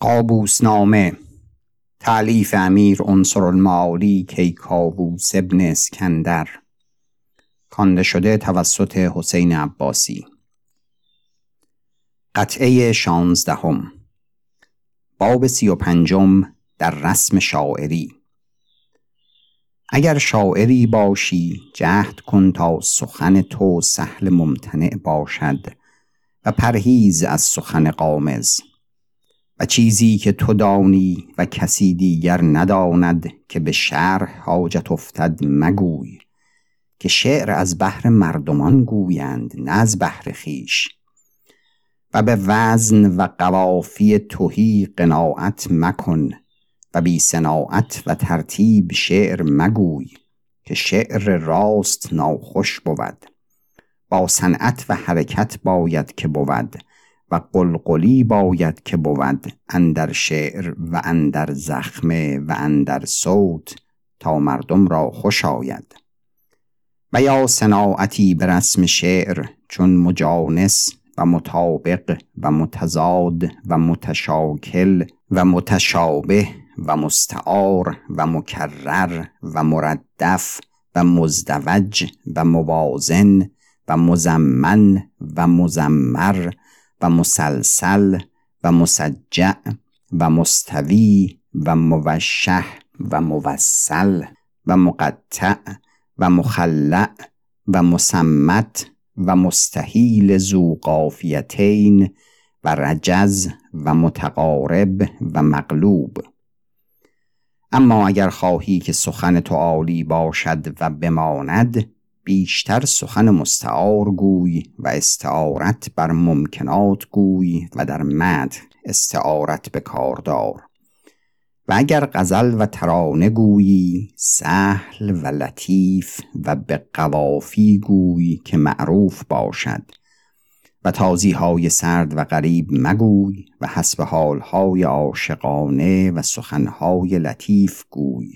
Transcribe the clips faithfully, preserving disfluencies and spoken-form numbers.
قابوس نامه، تألیف امیر عنصرالمعالی کیکاووس ابن اسکندر، خوانده شده توسط حسین عباسی. قطعه شانزدهم، باب سی و پنجم در رسم شاعری. اگر شاعری باشی جهد کن تا سخن تو سهل ممتنع باشد و پرهیز از سخن غامض و چیزی که تو دانی و کسی دیگر نداند که به شرح حاجت افتد مگوی، که شعر از بحر مردمان گویند نه از بحر خیش، و به وزن و قوافی تهی قناعت مکن و بی صناعت و ترتیب شعر مگوی، که شعر راست ناخوش بود، با صنعت و حرکت باید که بود و قلقلی باید که بود اندر شعر و اندر زخمه و اندر صوت تا مردم را خوش آید، و یا صناعتی به رسم شعر چون مجانس و مطابق و متضاد و متشاکل و متشابه و مستعار و مکرر و مردف و مزدوج و موازن و مزمن و مزمر و مسلسل و مسجع و مستوی و موشح و موصل و مقطع و مخلع و مسمت و مستحیل ذوقافیتین و رجز و متقارب و مغلوب. اما اگر خواهی که سخن تو عالی باشد و بماند، بیشتر سخن مستعار گوی و استعارت بر ممکنات گوی و در مدح استعارت به کاردار، و اگر غزل و ترانه گویی سهل و لطیف و به قوافی گوی که معروف باشد، و تازیهای سرد و غریب مگوی و حسب حالهای عاشقانه و سخنهای لطیف گوی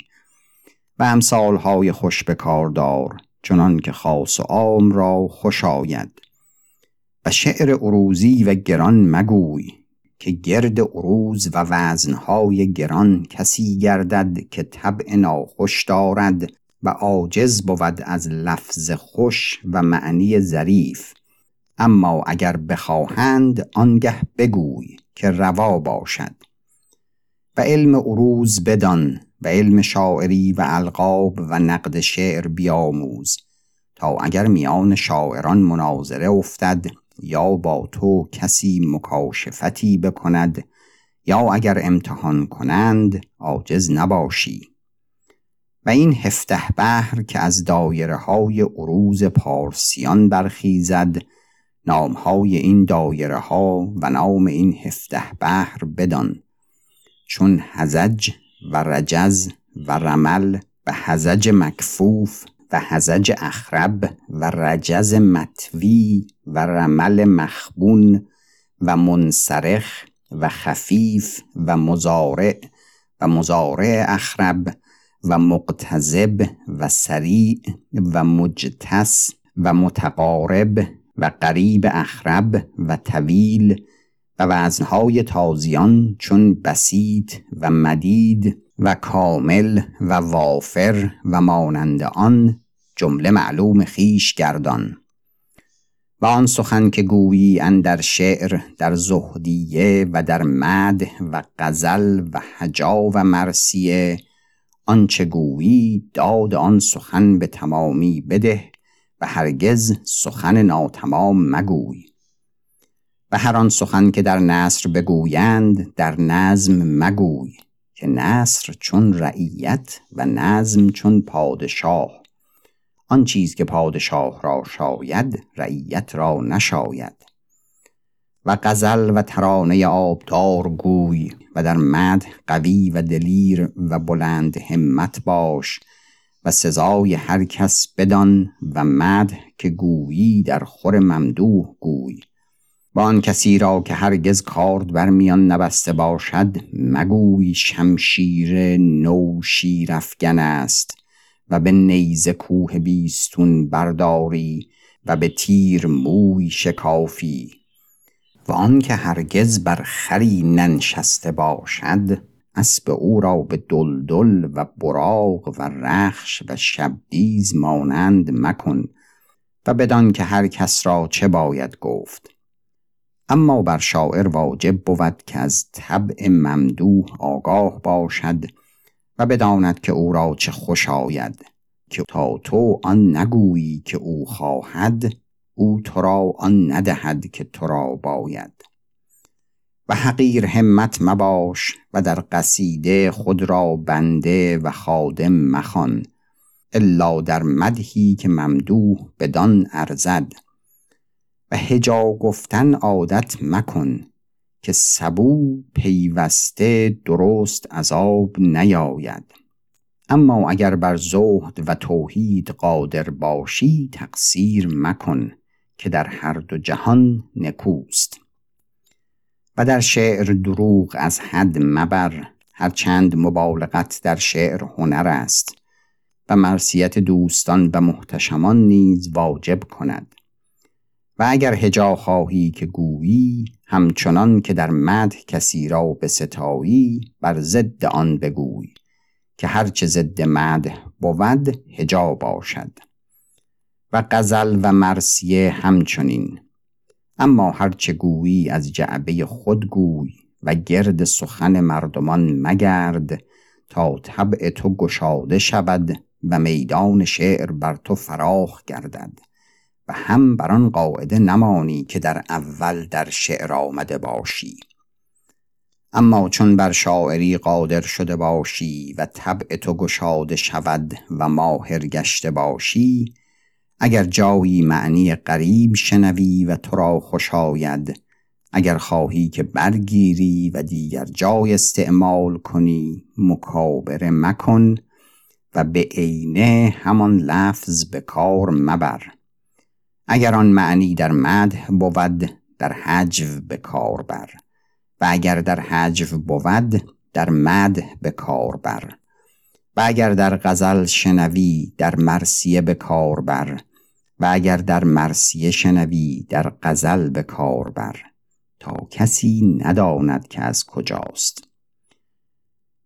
و امثالهای خوش به کاردار، چنان که خاص و عام را خوش آید، و شعر عروضی و گران مگوی که گرد عروض و وزنهای گران کسی گردد که طبع ناخوش دارد و عاجز بود از لفظ خوش و معنی ظریف. اما اگر بخواهند آنگه بگوی که روا باشد، و علم عروض بدان و علم شاعری و القاب و نقد شعر بیاموز، تا اگر میان شاعران مناظره افتد یا با تو کسی مکاشفتی بکند یا اگر امتحان کنند عاجز نباشی. و این هفده بحر که از دایره های عروض پارسیان برخیزد، نام های این دایره ها و نام این هفده بحر بدان، چون هزج و رجز و رمل و هزج مکفوف و هزج اخرب و رجز مطوی و رمل مخبون و منصرخ و خفیف و مزارع و مزارع اخرب و مقتضب و سریع و مجتس و متقارب و قریب اخرب و طویل، و وزنهای تازیان چون بسیط و مدید و کامل و وافر و مانند آن، جمله معلوم خیش گردان. و آن سخن که گویی اندر شعر در زهدیه و در مدح و غزل و هجا و مرثیه، آن چه گویی داد آن سخن به تمامی بده و هرگز سخن ناتمام مگوی. و هر آن سخن که در نثر بگویند در نظم مگوی، که نثر چون رعیت و نظم چون پادشاه، آن چیز که پادشاه را شاید رعیت را نشاید. و غزل و ترانه آبدار گوی و در مدح قوی و دلیر و بلند همت باش، و سزای هر کس بدان و مدح که گویی در خور ممدوح گوی. و آن کسی را که هرگز کارد بر میان نبسته باشد مگوی شمشیر نو شیرافگن است و به نیزه کوه بیستون برداری و به تیر موی شکافی. و و آن که هرگز بر خری ننشسته باشد، اسب او را به دلدل و براق و رخش و شبدیز مانند مکن و بدان که هر کس را چه باید گفت. اما بر شاعر واجب بود که از طبع ممدوح آگاه باشد و بداند که او را چه خوش آید، که تا تو آن نگویی که او خواهد، او تو را آن ندهد که تو را باید. و حقیر همت مباش و در قصیده خود را بنده و خادم مخوان، الا در مدحی که ممدوح بدان ارزد. و هجا گفتن عادت مکن، که سبو پیوسته درست عذاب نیاید. اما اگر بر زهد و توحید قادر باشی تقصیر مکن، که در هر دو جهان نکوست. و در شعر دروغ از حد مبر، هرچند مبالغت در شعر هنر است و مرثیت دوستان و محتشمان نیز واجب کند. و اگر هجا خواهی که گویی، همچنان که در مدح کسی را به ستایی، بر ضد آن بگوی، که هرچه ضد مدح بود هجا باشد. و غزل و مرثیه همچنین. اما هرچه گویی از جعبه خود گوی و گرد سخن مردمان مگرد، تا طبع تو گشاده شود و میدان شعر بر تو فراخ گردد. و هم بر آن قاعده نمانی که در اول در شعر آمده باشی. اما چون بر شاعری قادر شده باشی و طبع تو گشاده شود و ماهر گشته باشی، اگر جایی معنی غریب شنوی و تو را خوش آید، اگر خواهی که برگیری و دیگر جای استعمال کنی، مکابره مکن و به عینه همان لفظ به کار مبر. اگر آن معنی در مدح بود، در هجو به کار بر، و اگر در هجو بود، در مدح به کار بر، و اگر در غزل شنوی، در مرثیه به کار بر، و اگر در مرثیه شنوی، در غزل به کار بر، تا کسی نداند که از کجاست.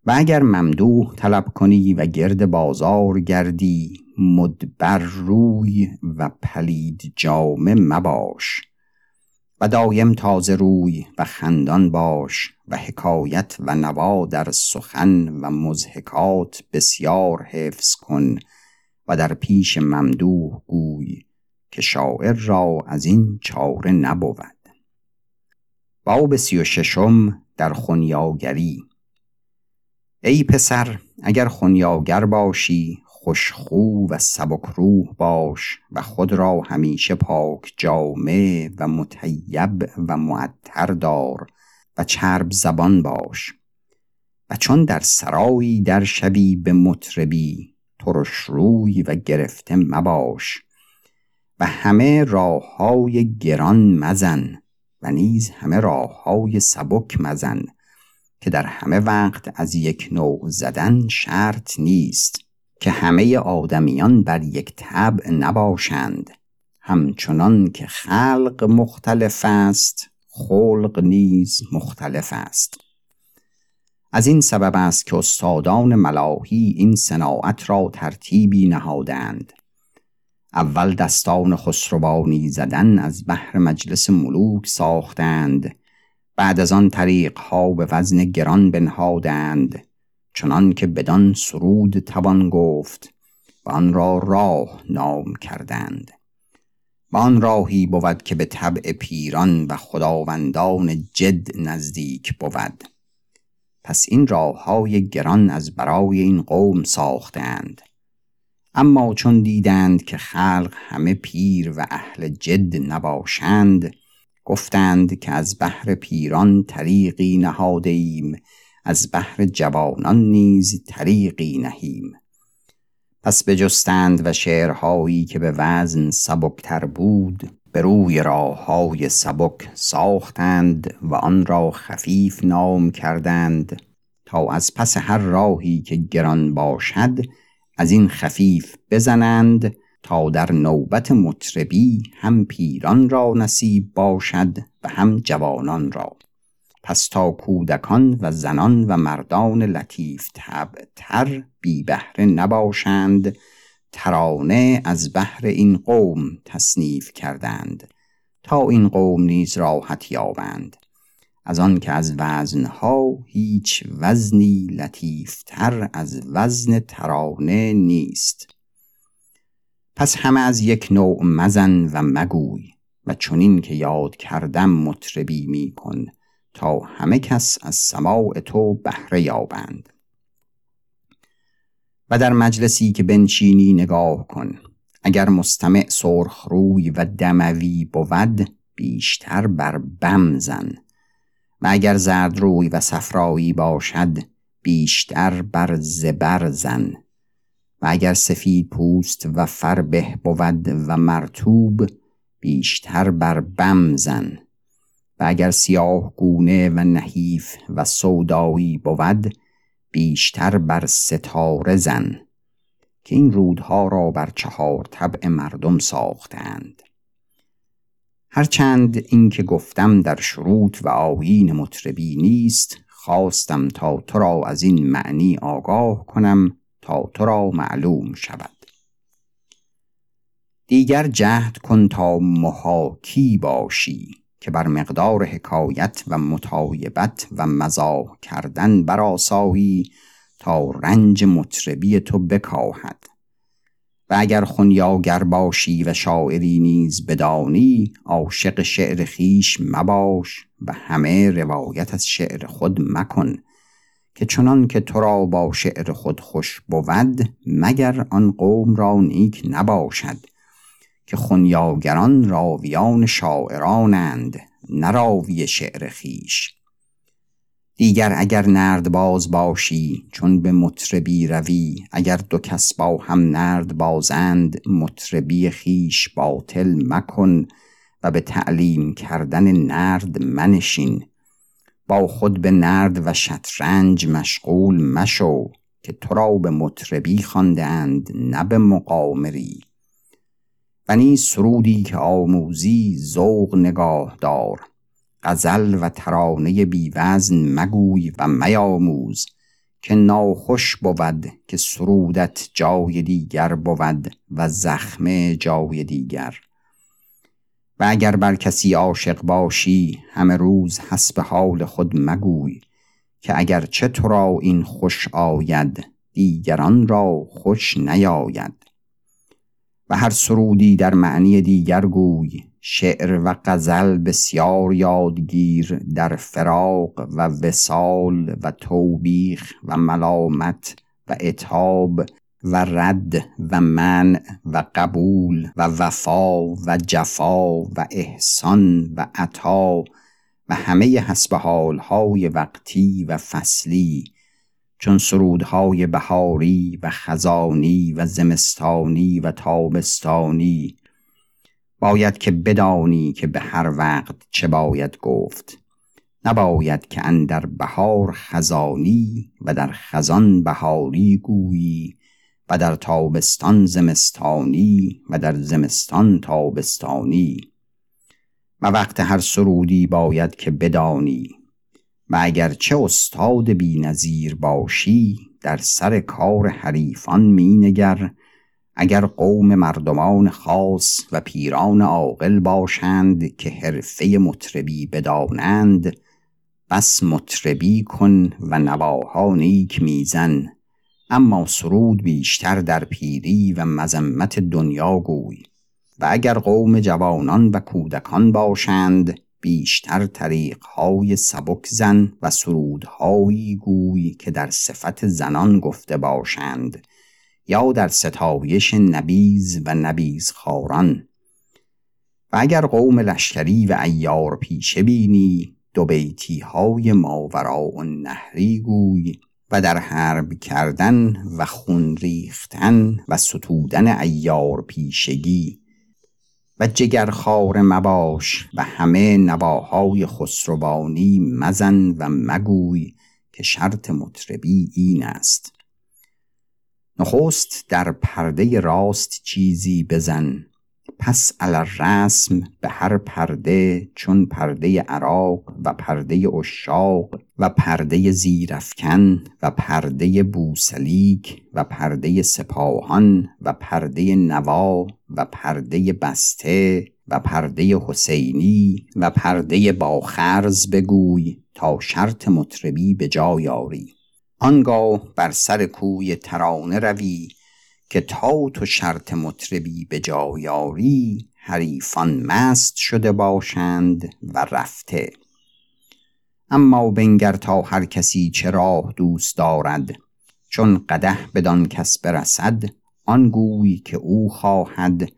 و اگر ممدوح طلب کنی و گرد بازار گردی، مدبر روی و پلید جامه مباش، و دایم تازه روی و خندان باش، و حکایت و نوا در سخن و مضحکات بسیار حفظ کن، و در پیش ممدوح گوی که شاعر را از این چاره نبود. باب سی و ششم در خنیاگری. ای پسر، اگر خنیاگر باشی، خوشخو و سبکروح باش و خود را همیشه پاک جامه و مطیب و معطر دار و چرب زبان باش. و چون در سرایی در شبی به مطربی، ترش روی و گرفته مباش، و همه راه های گران مزن و نیز همه راه های سبک مزن، که در همه وقت از یک نوع زدن شرط نیست، که همه آدمیان بر یک طبع نباشند. همچنان که خلق مختلف است، خلق نیز مختلف است. از این سبب است که استادان ملاحی این صناعت را ترتیبی نهادند. اول دستان خسروانی زدن از بهر مجلس ملوک ساختند، بعد از آن طریقها به وزن گران بنهادند، چنان که بدان سرود توان گفت، و آن را راه نام کردند. و آن راهی بود که به طبع پیران و خداوندان جد نزدیک بود. پس این راه های گران از برای این قوم ساختند. اما چون دیدند که خلق همه پیر و اهل جد نباشند، گفتند که از بحر پیران طریقی نهاده ایم، از بحر جوانان نیز طریقی نهیم. پس بجستند و شعرهایی که به وزن سبکتر بود، به روی راه‌های سبک ساختند و آن را خفیف نام کردند، تا از پس هر راهی که گران باشد از این خفیف بزنند، تا در نوبت مطربی هم پیران را نصیب باشد و هم جوانان را. پس تا کودکان و زنان و مردان لطیف طبع‌تر بی بهره نباشند، ترانه از بهر این قوم تصنیف کردند تا این قوم نیز راحت یابند. از آن که از وزنها هیچ وزنی لطیفتر از وزن ترانه نیست. پس همه از یک نوع مزن و مگوی و چنین که یاد کردم مطربی می کن تا همه کس از سماع تو بهره یابند. و در مجلسی که بنشینی نگاه کن، اگر مستمع سرخ روی و دموی بود بیشتر بر بم زن، و اگر زرد روی و صفرایی باشد بیشتر بر زبر زن، و اگر سفید پوست و فربه بود و مرطوب بیشتر بر بم زن، و اگر سیاه گونه و نحیف و سودایی بود بیشتر بر ستاره زن، که این رودها را بر چهار طبع مردم ساختند. هرچند این که گفتم در شروط و آیین مطربی نیست، خواستم تا تو را از این معنی آگاه کنم تا تو را معلوم شود. دیگر جهد کن تا محاکی باشی که بر مقدار حکایت و متایبت و مزاح کردن برآسایی تا رنج مطربی تو بکاهد. و اگر خنیاگر باشی و شاعری نیز بدانی، عاشق شعر خیش مباش و همه روایت از شعر خود مکن، که چنان که تو را با شعر خود خوش بود مگر آن قوم را نیک نباشد، که خنیاگران راویان شاعرانند نه راوی شعر خیش. دیگر اگر نرد باز باشی چون به مطربی روی، اگر دو کس با هم نرد بازند مطربی خیش باطل مکن و به تعلیم کردن نرد منشین. با خود به نرد و شطرنج مشغول مشو که تو را به مطربی خواندند نه به مقامری. و نیز سرودی که آموزی ذوق نگاه دار، غزل و ترانه بی وزن مگوی و میاموز، که ناخوش بود که سرودت جای دیگر بود و زخم جای دیگر. و اگر بر کسی عاشق باشی همه روز حسب حال خود مگوی، که اگر چه تو را این خوش آید دیگران را خوش نیاید. و هر سرودی در معنی دیگر گوی، شعر و غزل بسیار یادگیر در فراق و وصال و توبیخ و ملامت و عتاب و رد و منع و قبول و وفا و جفا و احسان و عطا و همه حسب حالهای وقتی و فصلی، چون سرودهای بهاری و خزانی و زمستانی و تابستانی. باید که بدانی که به هر وقت چه باید گفت، نباید که اندر بهار خزانی و در خزان بهاری گویی و در تابستان زمستانی و در زمستان تابستانی. و وقت هر سرودی باید که بدانی، و اگر چه استاد بی نظیر باشی در سر کار حریفان می نگر، اگر قوم مردمان خاص و پیران عاقل باشند که حرفه مطربی بدانند، بس مطربی کن و نواها نیک میزن، اما سرود بیشتر در پیری و مذمت دنیا گوی. و اگر قوم جوانان و کودکان باشند بیشتر طریقهای سبک زن و سرودهایی گوی که در صفت زنان گفته باشند یا در ستایش نبیز و نبیز خاران. و اگر قوم لشکری و عیار پیشه بینی دو بیتی های ماوراء النهری گوی، و در حرب کردن و خون ریختن و ستودن عیار پیشگی. و جگرخوار مباش و همه نواهای خسروانی مزن و مگوی، که شرط مطربی این است. نخست در پرده راست چیزی بزن، پس علی رسم به هر پرده، چون پرده عراق و پرده عشاق و پرده زیرفکن و پرده بوسلیک و پرده سپاهان و پرده نوا و پرده بسته و پرده حسینی و پرده باخرز بگوی تا شرط مطربی به جای آری. آنگاه بر سر کوی ترانه روی که تا تو شرط مطربی به جای آری، حریفان مست شده باشند و رفته. اما بنگر تا هر کسی چه راه دوست دارد، چون قدح بدان کس برسد آن گوی که او خواهد،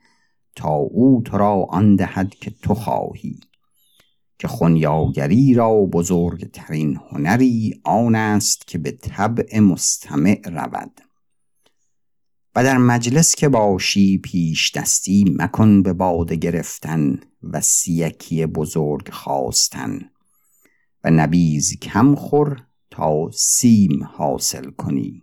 تا او تو را آن دهد که تو خواهی. که خنیاگری را بزرگترین هنری آن است که به طبع مستمع رود. و در مجلس که باشی پیش دستی مکن به باده گرفتن و سیکی بزرگ خواستن، و نبیز کم خور تا سیم حاصل کنی.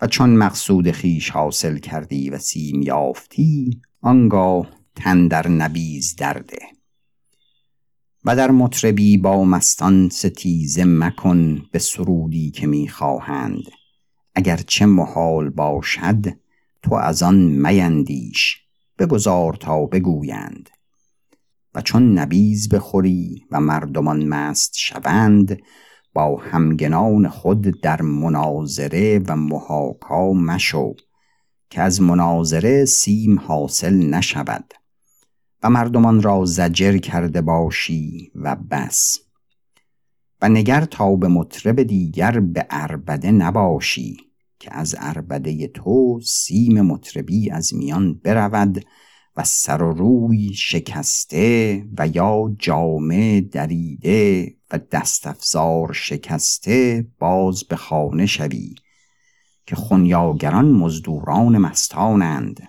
و چون مقصود خیش حاصل کردی و سیم یافتی، آنگاه تن در نبیز درده. و در مطربی با مستان ستیزه مکن به سرودی که می خواهند، اگرچه محال باشد تو از آن میندیش، بگذار تا بگویند. و چون نبیز بخوری و مردمان مست شوند، با همگنان خود در مناظره و محاکا مشو، که از مناظره سیم حاصل نشود و مردمان را زجر کرده باشی و بس. و نگر تا به مطرب دیگر به عربده نباشی، که از عربده تو سیم مطربی از میان برود و سر و روی شکسته و یا جامه دریده و دست افزار شکسته باز به خانه شوی، که خنیاگران مزدوران مستانند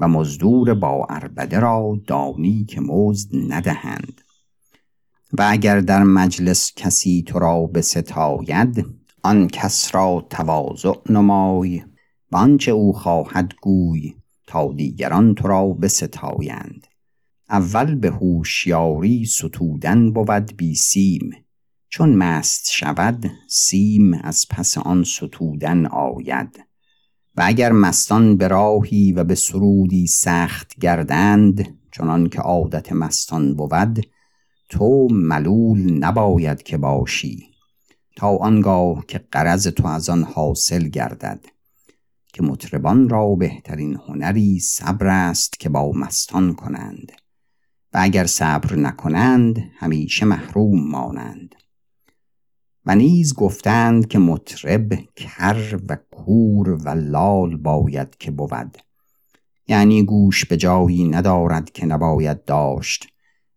و مزدور با عربده را دانی که مزد ندهند. و اگر در مجلس کسی تو را بستاید، آن کس را تواضع نمای و آنچه او خواهد گوی، تا دیگران تو را بستایند. اول به هوشیاری ستودن بود بی سیم، چون مست شود سیم از پس آن ستودن آید. و اگر مستان به راهی و به سرودی سخت گردند، چنان که عادت مستان بود، تو ملول نباید که باشی، تا آنگاه که غرض تو از آن حاصل گردد. که مطربان را بهترین هنری صبر است که با مستان کنند، و اگر صبر نکنند همیشه محروم مانند. و نیز گفتند که مطرب کر و کور و لال باید که بود، یعنی گوش به جایی ندارد که نباید داشت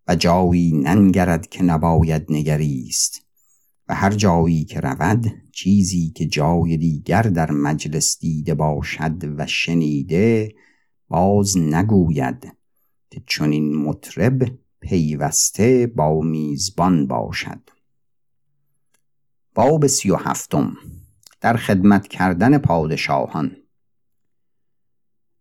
و جایی ننگرد که نباید نگریست، و هر جایی که رود چیزی که جای دیگر در مجلس دیده باشد و شنیده باز نگوید، که چنین مطرب پیوسته با میزبان باشد. باب سی و هفتم، در خدمت کردن پادشاهان.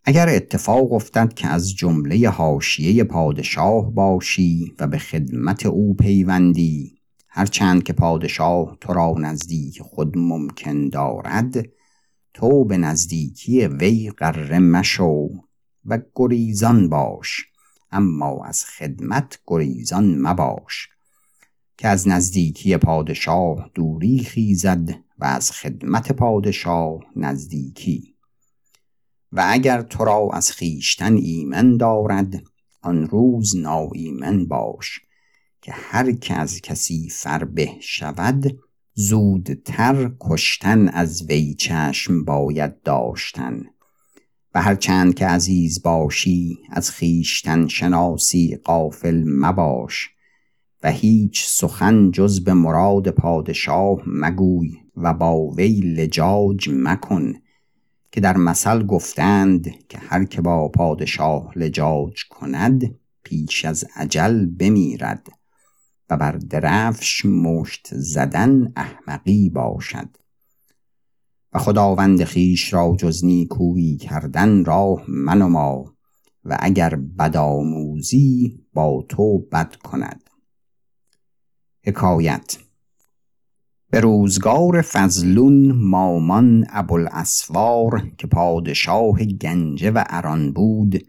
اگر اتفاق افتد که از جمله حاشیه پادشاه باشی و به خدمت او پیوندی، هرچند که پادشاه تو را نزدیک خود ممکن دارد، تو به نزدیکی وی غره مشو و گریزان باش، اما از خدمت گریزان مباش، که از نزدیکی پادشاه دوری خیزد و از خدمت پادشاه نزدیکی. و اگر تو را از خیشتن ایمن دارد، آن روز ناایمن باش، که هر که از کسی فربه شود، زودتر کشتن از وی چشم باید داشتن. و هر چند که عزیز باشی، از خیشتن شناسی غافل مباش، و هیچ سخن جز به مراد پادشاه مگوی و با وی لجاج مکن، که در مثل گفتند که هر که با پادشاه لجاج کند پیش از اجل بمیرد، و بر درفش مشت زدن احمقی باشد. و خداوند خیش را جز نیکویی کردن راه من و ما، و اگر بدآموزی با تو بد کند. حکایت: به روزگار فضلون مامان ابوالاسوار که پادشاه گنجه و اران بود،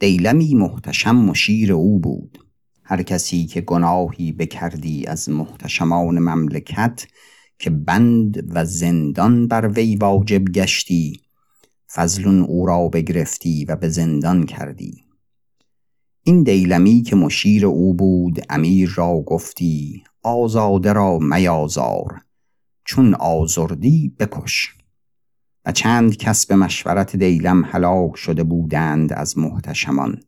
دیلمی محتشم مشیر او بود. هر کسی که گناهی بکردی از محتشمان مملکت که بند و زندان بر وی واجب گشتی، فضلون او را بگرفتی و به زندان کردی. این دیلمی که مشیر او بود امیر را گفتی آزاده را میازار، چون آزردی بکش. و چند کس به مشورت دیلم هلاک شده بودند از محتشمان.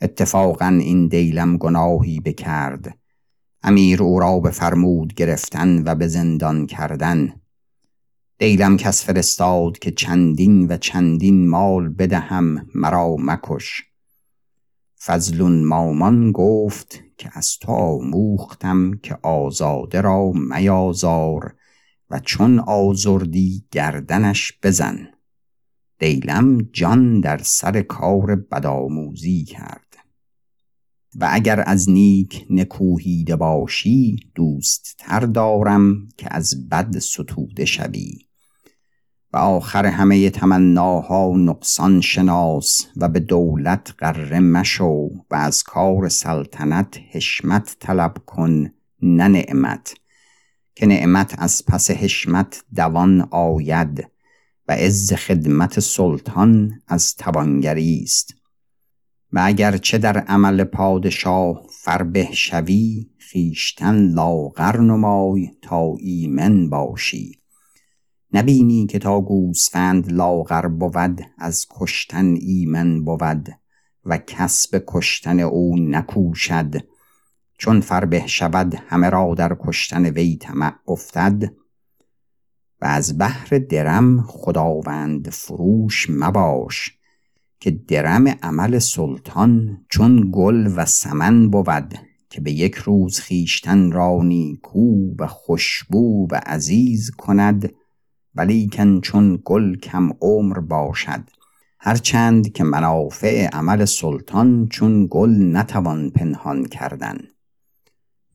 اتفاقاً این دیلم گناهی بکرد، امیر او را بفرمود گرفتن و به زندان کردن. دیلم کس فرستاد که چندین و چندین مال بدهم، مرا مکش. فضلون مامان گفت که از تو آموختم که آزاده را میازار و چون آزردی گردنش بزن. دیلم جان در سر کار بدآموزی کرد. و اگر از نیک نکوهیده باشی دوست تر دارم که از بد ستوده شوی. و آخر همه تمناها نقصان شناس و به دولت غره مشو و از کار سلطنت حشمت طلب کن نه نعمت، که نعمت از پس حشمت دوان آید و عز خدمت سلطان از توانگری است. و اگر چه در عمل پادشاه فربه شوی، خیشتن لاغر نمای تا ایمن باشی. نبینی که تا گوسفند لاغر بود از کشتن ایمن بود و کس به کشتن او نکوشد، چون فربه شود همه را در کشتن وی طمع افتد. و از بحر درم خداوند فروش مباش، که درم عمل سلطان چون گل و سمن بود که به یک روز خیشتن را نیکو و خوشبو و عزیز کند، ولیکن چون گل کم عمر باشد، هرچند که منافع عمل سلطان چون گل نتوان پنهان کردن.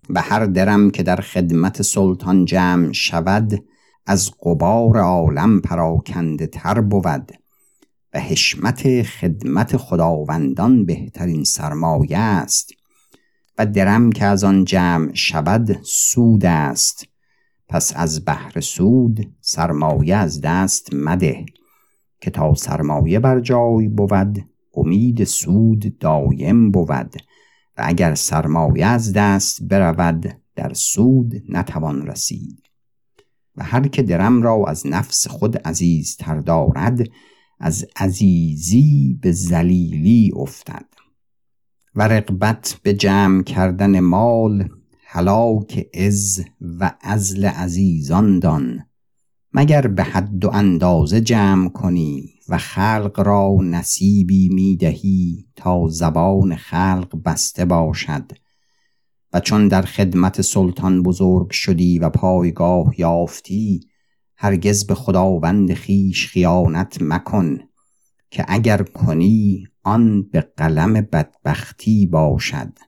و هر درم که در خدمت سلطان جمع شود از غبار عالم پراکنده تر بود، و حشمت خدمت خداوندان بهترین سرمایه است. و درم که از آن جمع شود سود است، پس از بحر سود سرمایه از دست مده، که تا سرمایه بر جای بود امید سود دایم بود، و اگر سرمایه از دست برود در سود نتوان رسید. و هر که درم را از نفس خود عزیز تر دارد از عزیزی به ذلیلی افتد. و رغبت به جمع کردن مال هلاک عز و عزل عزیزان دان، مگر به حد و اندازه جمع کنی و خلق را نصیبی میدهی تا زبان خلق بسته باشد. و چون در خدمت سلطان بزرگ شدی و پایگاه یافتی، هرگز به خداوند خیش خیانت مکن، که اگر کنی آن به قلم بدبختی باشد.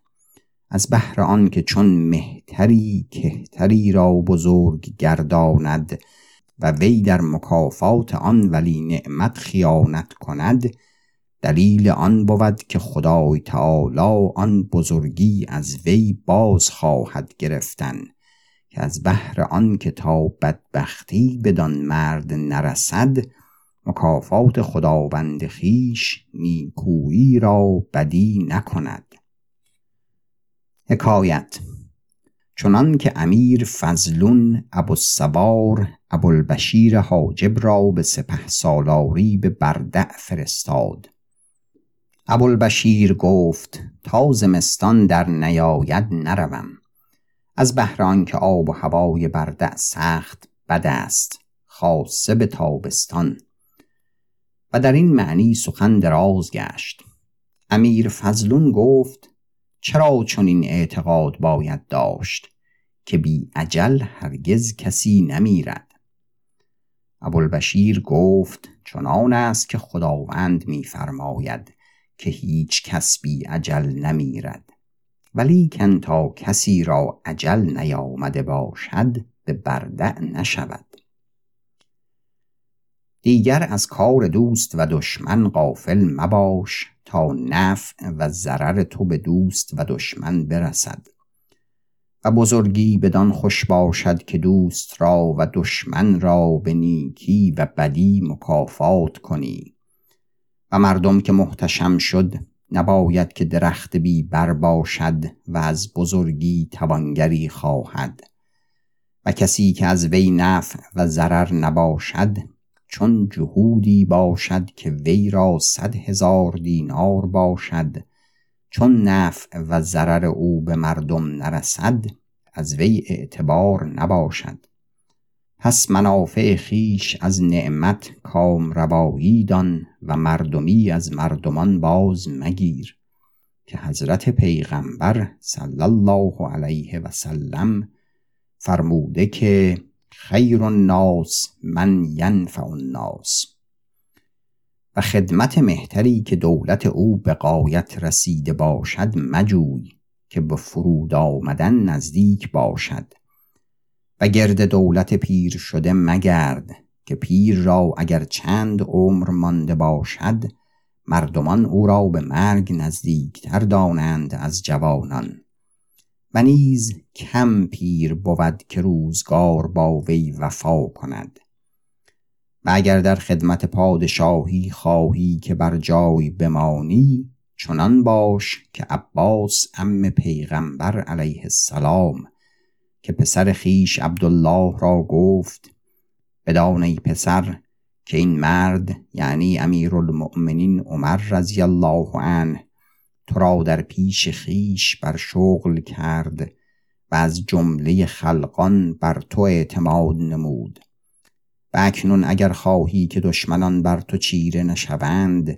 از بهر آن که چون مهتری کهتری را بزرگ گرداند و وی در مکافات آن ولی نعمت خیانت کند، دلیل آن بود که خدای تعالی آن بزرگی از وی باز خواهد گرفتن، که از بهر آن که تا بدبختی بدان مرد نرسد، مکافات خداوند خیش نیکویی را بدی نکند. حکایت: چنان که امیر فضلون ابوالسوار ابوالبشیر حاجب را به سپه سالاری به بردع فرستاد. ابوالبشیر گفت تا زمستان در نیاید نروم، از بهر آنکه آب و هوای بردع سخت بد است، خاصه به تابستان. و در این معنی سخن دراز گشت. امیر فضلون گفت چرا چنین اعتقاد باید داشت که بی اجل هرگز کسی نمیرد. ابوالبشیر گفت چنان است که خداوند می فرماید که هیچ کس بی اجل نمیرد، ولیکن تا کسی را اجل نیامده باشد به بردع نشود. دیگر از کار دوست و دشمن غافل مباش تا نفع و ضرر تو به دوست و دشمن برسد، و بزرگی بدان خوش باشد که دوست را و دشمن را به نیکی و بدی مکافات کنی. و مردم که محتشم شد نباید که درخت بی بر باشد و از بزرگی توانگری خواهد، و کسی که از وی نفع و ضرر نباشد چون جهودی باشد که وی را صد هزار دینار باشد، چون نفع و ضرر او به مردم نرسد از وی اعتبار نباشد. پس منافع خیش از نعمت کام روایی دان و مردمی از مردمان باز مگیر، که حضرت پیغمبر صلی الله علیه و سلم فرموده که خیر الناس من ینفع الناس، و خدمت مهتری که دولت او به غایت رسیده باشد مجوی، که به فرود آمدن نزدیک باشد، و گرد دولت پیر شده مگرد، که پیر را اگر چند عمر مانده باشد مردمان او را به مرگ نزدیک تر دانند از جوانان. و نیز کم پیر بود که روزگار با وی وفا کند. و اگر در خدمت پادشاهی خواهی که بر جای بمانی، چنان باش که عباس عم پیغمبر علیه السلام که پسر خیش عبدالله را گفت بدان ای پسر که این مرد، یعنی امیرالمؤمنین عمر رضی الله عنه، تو را در پیش خیش بر شغل کرد و از جمله خلقان بر تو اعتماد نمود، و اکنون اگر خواهی که دشمنان بر تو چیره نشوند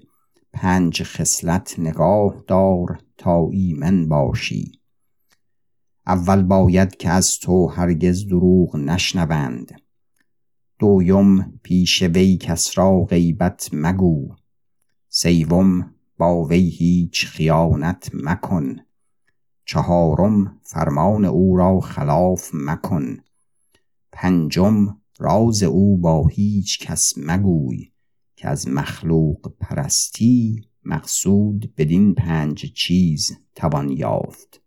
پنج خصلت نگاه دار تا ایمن باشی. اول باید که از تو هرگز دروغ نشنوند. دویم، پیش وی کس را غیبت مگو. سوم، با وی هیچ خیانت مکن. چهارم، فرمان او را خلاف مکن. پنجم، راز او با هیچ کس مگوی، که از مخلوق پرستی مقصود بدین پنج چیز توان یافت.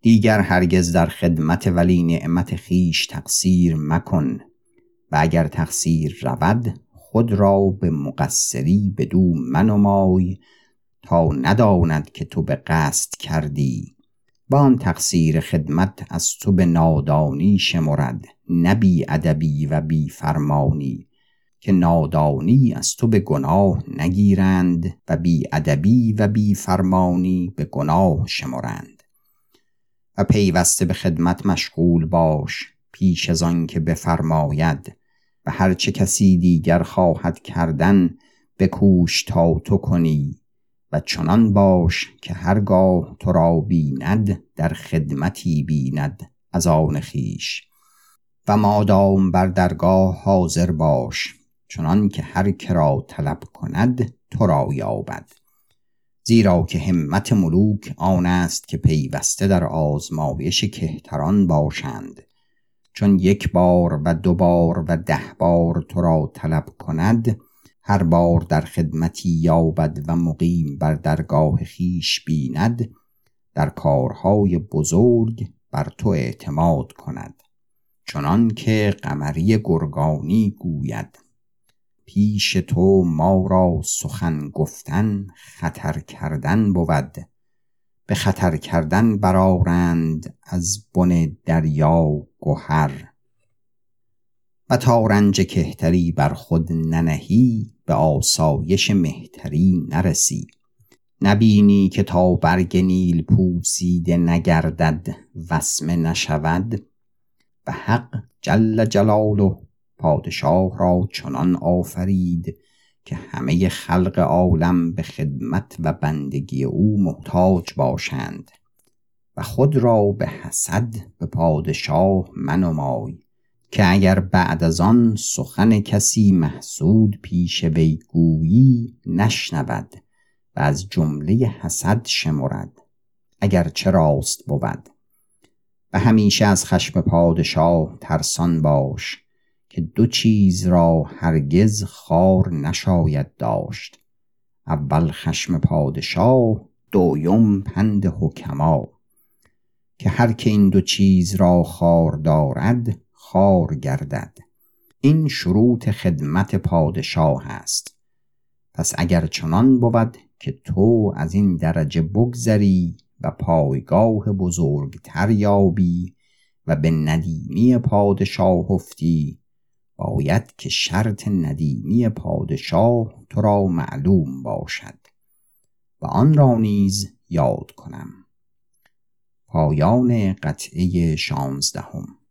دیگر هرگز در خدمت ولی نعمت خیش تقصیر مکن، و اگر تقصیر رود خود را به مقصری بدو منمای تا نداند که تو به قصد کردی، و آن تقصیر خدمت از تو به نادانی شمرد، نه بی ادبی و بی فرمانی، که نادانی از تو به گناه نگیرند و بی ادبی و بی فرمانی به گناه شمرند. و پیوسته به خدمت مشغول باش پیش از آن که بفرماید، و هرچه کسی دیگر خواهد کردن بکوش تا تو کنی، و چنان باش که هرگاه تو را بیند در خدمتی بیند از آن خویش. و مادام بر درگاه حاضر باش، چنان که هر که را طلب کند تو را یابد، زیرا که همت ملوک آن است که پیوسته در آزمایش کهتران باشند، چون یک بار و دو بار و ده بار تو را طلب کند هر بار در خدمتی یابد و مقیم بر درگاه خیش بیند، در کارهای بزرگ بر تو اعتماد کند، چنان که قمری گرگانی گوید پیش تو ما را سخن گفتن خطر کردن بود، به خطر کردن برآرند از بن دریا گهر. و تا رنج کهتری بر خود ننهی به آسایش مهتری نرسی. نبینی که تا برگ نیل پوسیده نگردد وسمه نشود. و حق جل جلاله پادشاه را چنان آفرید که همه خلق عالم به خدمت و بندگی او محتاج باشند، و خود را به حسد به پادشاه منمای، که اگر بعد از آن سخن کسی محسود پیش وی گویی نشنود و از جمله حسد شمرد، اگر چه راست بود. و همیشه از خشم پادشاه ترسان باش که دو چیز را هرگز خوار نشاید داشت: اول خشم پادشاه، دویم پند حکما، که هر که این دو چیز را خوار دارد خوار گردد. این شروط خدمت پادشاه است. پس اگر چنان بود که تو از این درجه بگذری و پایگاه بزرگتر یابی و به ندیمی پادشاه افتی، باید که شرط ندیمی پادشاه تو را معلوم باشد و آن را نیز یاد کنم. پایان قطعه شانزدهم.